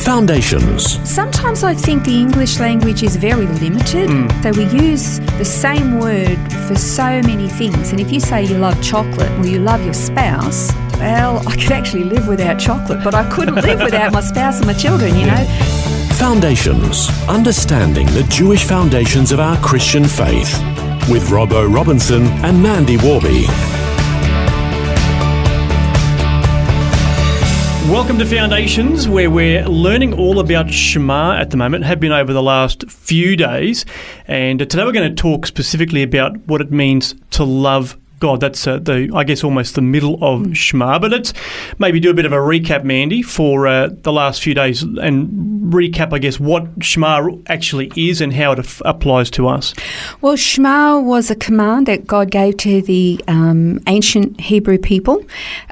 Foundations. Sometimes I think the English language is very limited. So we use the same word for so many things. And if you say you love chocolate or you love your spouse, well, I could actually live without chocolate, but I couldn't live without my spouse and my children, you know. Foundations. Understanding the Jewish foundations of our Christian faith with Robbo Robinson and Mandy Warby. Welcome to Foundations, where we're learning all about Shema at the moment, have been over the last few days, and today we're going to talk specifically about what it means to love God. That's, almost the middle of Shema, but let's maybe do a bit of a recap, Mandy, for the last few days and recap, what Shema actually is and how it applies to us. Well, Shema was a command that God gave to the ancient Hebrew people.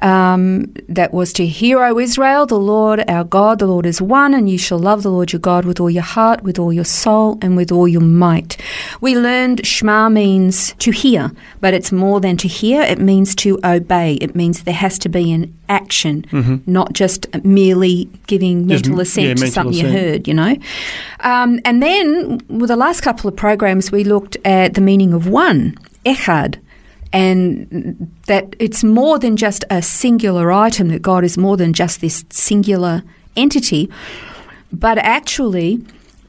That was to hear, O Israel, the Lord our God, the Lord is one, and you shall love the Lord your God with all your heart, with all your soul, and with all your might. We learned Shema means to hear, but it's more than to hear. It means to obey. It means there has to be an action, not just merely giving mental assent to something you heard, you know. And then with the last couple of programs, we looked at the meaning of one, echad. And that it's more than just a singular item, that God is more than just this singular entity, but actually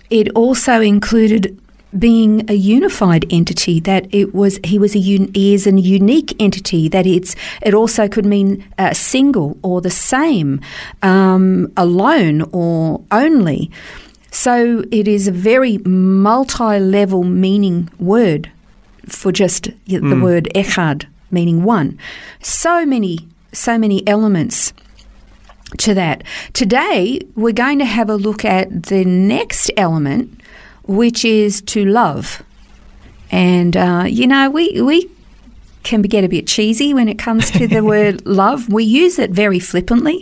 it also included being a unified entity, that it was he is a unique entity, that it also could mean single or the same, alone or only. So it is a very multi-level meaning word for just the word echad, meaning one. So many elements to that. Today, we're going to have a look at the next element, which is to love. And, we can get a bit cheesy when it comes to the word love. We use it very flippantly.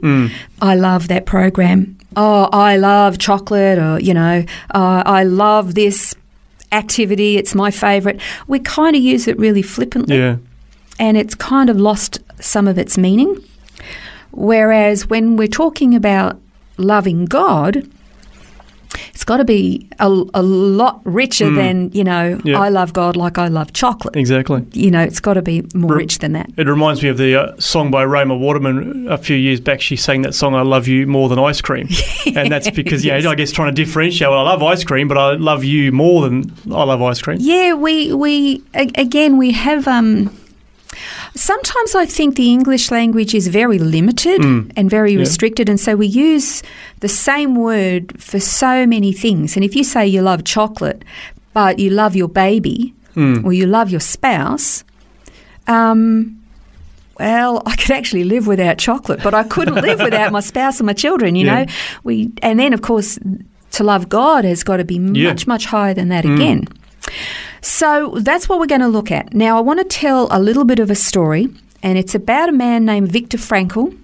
I love that program. Oh, I love chocolate, or, I love this activity, it's my favourite. We kind of use it really flippantly, and it's kind of lost some of its meaning. Whereas when we're talking about loving God, it's got to be a lot richer than, I love God like I love chocolate. Exactly. It's got to be more rich than that. It reminds me of the song by Roma Waterman a few years back. She sang that song, I Love You More Than Ice Cream. And that's because, trying to differentiate, well, I love ice cream, but I love you more than I love ice cream. Yeah, we have... Sometimes I think the English language is very limited and very restricted, and so we use the same word for so many things. And if you say you love chocolate, but you love your baby or you love your spouse, well, I could actually live without chocolate, but I couldn't live without my spouse and my children, know. And then, of course, to love God has got to be much higher than that again. So that's what we're going to look at. Now, I want to tell a little bit of a story, and it's about a man named Viktor Frankl.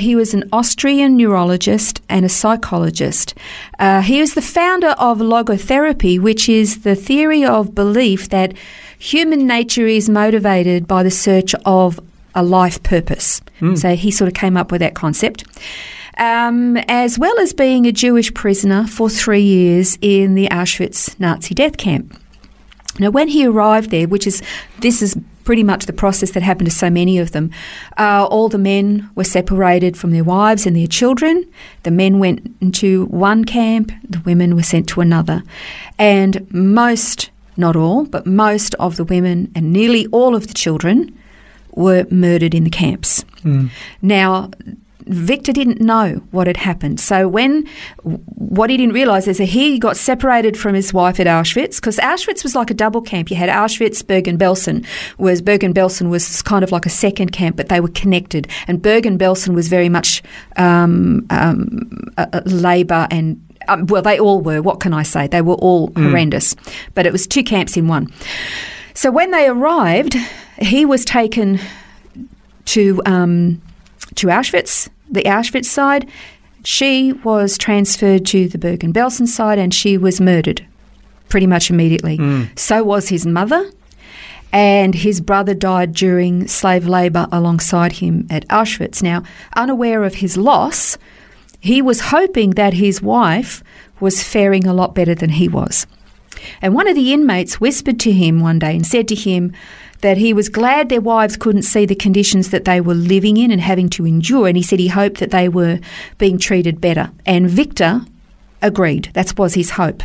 He was an Austrian neurologist and a psychologist. He was the founder of Logotherapy, which is the theory of belief that human nature is motivated by the search of a life purpose. So he sort of came up with that concept. As well as being a Jewish prisoner for 3 years in the Auschwitz Nazi death camp. Now, when he arrived there, this is pretty much the process that happened to so many of them, all the men were separated from their wives and their children. The men went into one camp, the women were sent to another. And most, not all, but most of the women and nearly all of the children were murdered in the camps. Now, Victor didn't know what had happened. So what he didn't realise is that he got separated from his wife at Auschwitz, because Auschwitz was like a double camp. You had Auschwitz, Bergen-Belsen, whereas Bergen-Belsen was kind of like a second camp, but they were connected. And Bergen-Belsen was very much labour and well, they all were. What can I say? They were all horrendous. But it was two camps in one. So when they arrived, he was taken to Auschwitz, the Auschwitz side. She was transferred to the Bergen-Belsen side, and she was murdered pretty much immediately. So was his mother, and his brother died during slave labour alongside him at Auschwitz. Now, unaware of his loss, he was hoping that his wife was faring a lot better than he was. And one of the inmates whispered to him one day and said to him that he was glad their wives couldn't see the conditions that they were living in and having to endure. And he said he hoped that they were being treated better. And Victor agreed. That was his hope.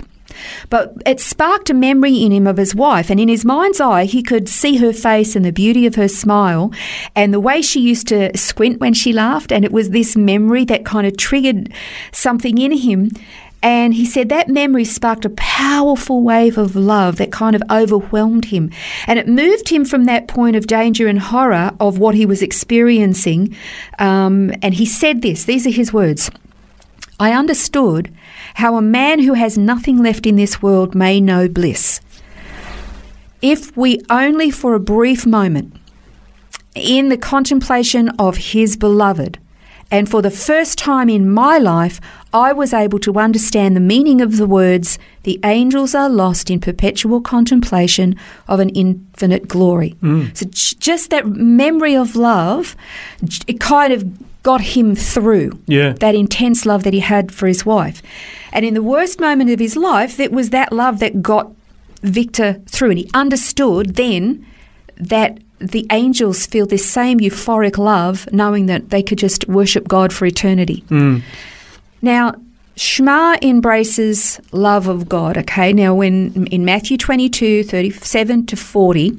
But it sparked a memory in him of his wife, and in his mind's eye he could see her face and the beauty of her smile and the way she used to squint when she laughed, and it was this memory that kind of triggered something in him. And he said that memory sparked a powerful wave of love that kind of overwhelmed him, and it moved him from that point of danger and horror of what he was experiencing, and he said this, these are his words: "I understood how a man who has nothing left in this world may know bliss. If we only for a brief moment, in the contemplation of his beloved, and for the first time in my life, I was able to understand the meaning of the words, 'The angels are lost in perpetual contemplation of an infinite glory.'" So just that memory of love, it kind of got him through that intense love that he had for his wife. And in the worst moment of his life, it was that love that got Victor through. And he understood then that the angels feel this same euphoric love, knowing that they could just worship God for eternity. Now, Shema embraces love of God, okay? Now, when in Matthew 22, 37 to 40,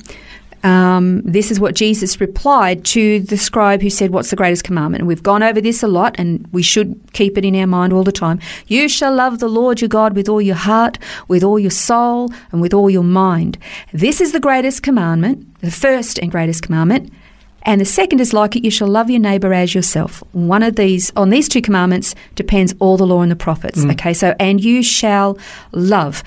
this is what Jesus replied to the scribe who said, "What's the greatest commandment?" And we've gone over this a lot, and we should keep it in our mind all the time. "You shall love the Lord your God with all your heart, with all your soul, and with all your mind. This is the greatest commandment, the first and greatest commandment. And the second is like it, you shall love your neighbour as yourself. One of these, on these two commandments depends all the law and the prophets." Okay, so, and you shall love.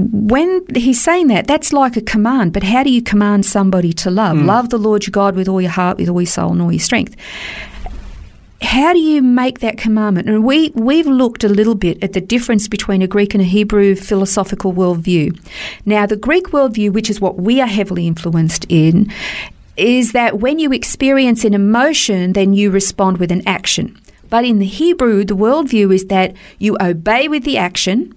When he's saying that, that's like a command, but how do you command somebody to love? Love the Lord your God with all your heart, with all your soul, and all your strength. How do you make that commandment? And we've looked a little bit at the difference between a Greek and a Hebrew philosophical worldview. Now, the Greek worldview, which is what we are heavily influenced in, is that when you experience an emotion, then you respond with an action. But in the Hebrew, the worldview is that you obey with the action.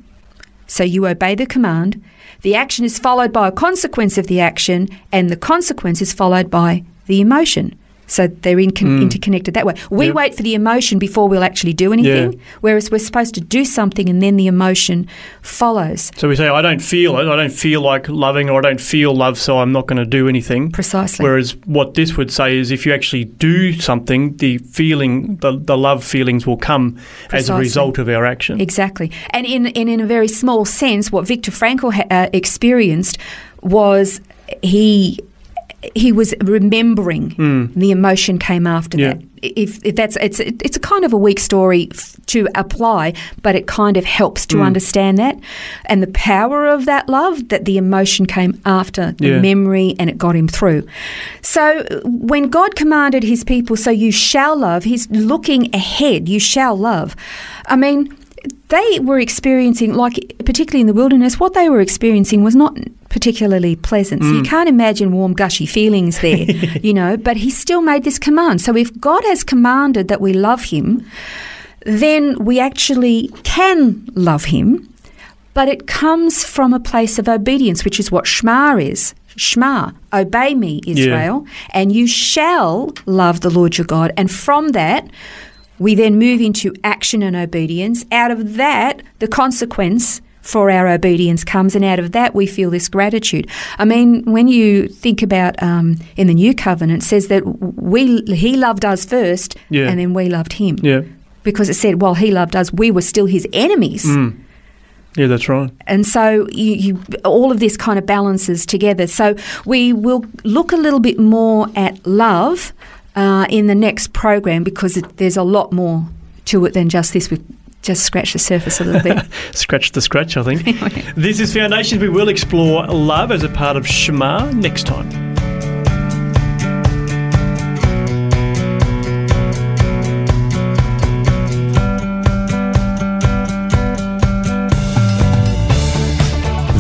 So you obey the command, the action is followed by a consequence of the action, and the consequence is followed by the emotion. So they're interconnected that way. We wait for the emotion before we'll actually do anything, whereas we're supposed to do something and then the emotion follows. So we say, I don't feel it, I don't feel like loving, or I don't feel love, so I'm not going to do anything. Precisely. Whereas what this would say is if you actually do something, the feeling, the love feelings will come as a result of our action. Exactly. And in a very small sense, what Viktor Frankl experienced was he was remembering. The emotion came after that. If that's it's a kind of a weak story to apply, but it kind of helps to understand that and the power of that love, that the emotion came after the memory and it got him through. So when God commanded his people, "So you shall love," he's looking ahead. You shall love. I mean, they were experiencing, like particularly in the wilderness, what they were experiencing was not particularly pleasant. So you can't imagine warm, gushy feelings there, you know, but he still made this command. So if God has commanded that we love him, then we actually can love him, but it comes from a place of obedience, which is what Shema is. Shema, obey me, Israel, and you shall love the Lord your God. And from that, we then move into action and obedience. Out of that, the consequence for our obedience comes, and out of that we feel this gratitude. I mean, when you think about in the New Covenant, it says that he loved us first, and then we loved him. Yeah. Because it said, while he loved us, we were still his enemies. Mm. Yeah, that's right. And so you, all of this kind of balances together. So we will look a little bit more at love in the next program, because there's a lot more to it than just this. We've just scratched the surface a little bit. Scratch the scratch, I think. Anyway. This is Foundations. We will explore love as a part of Shema next time.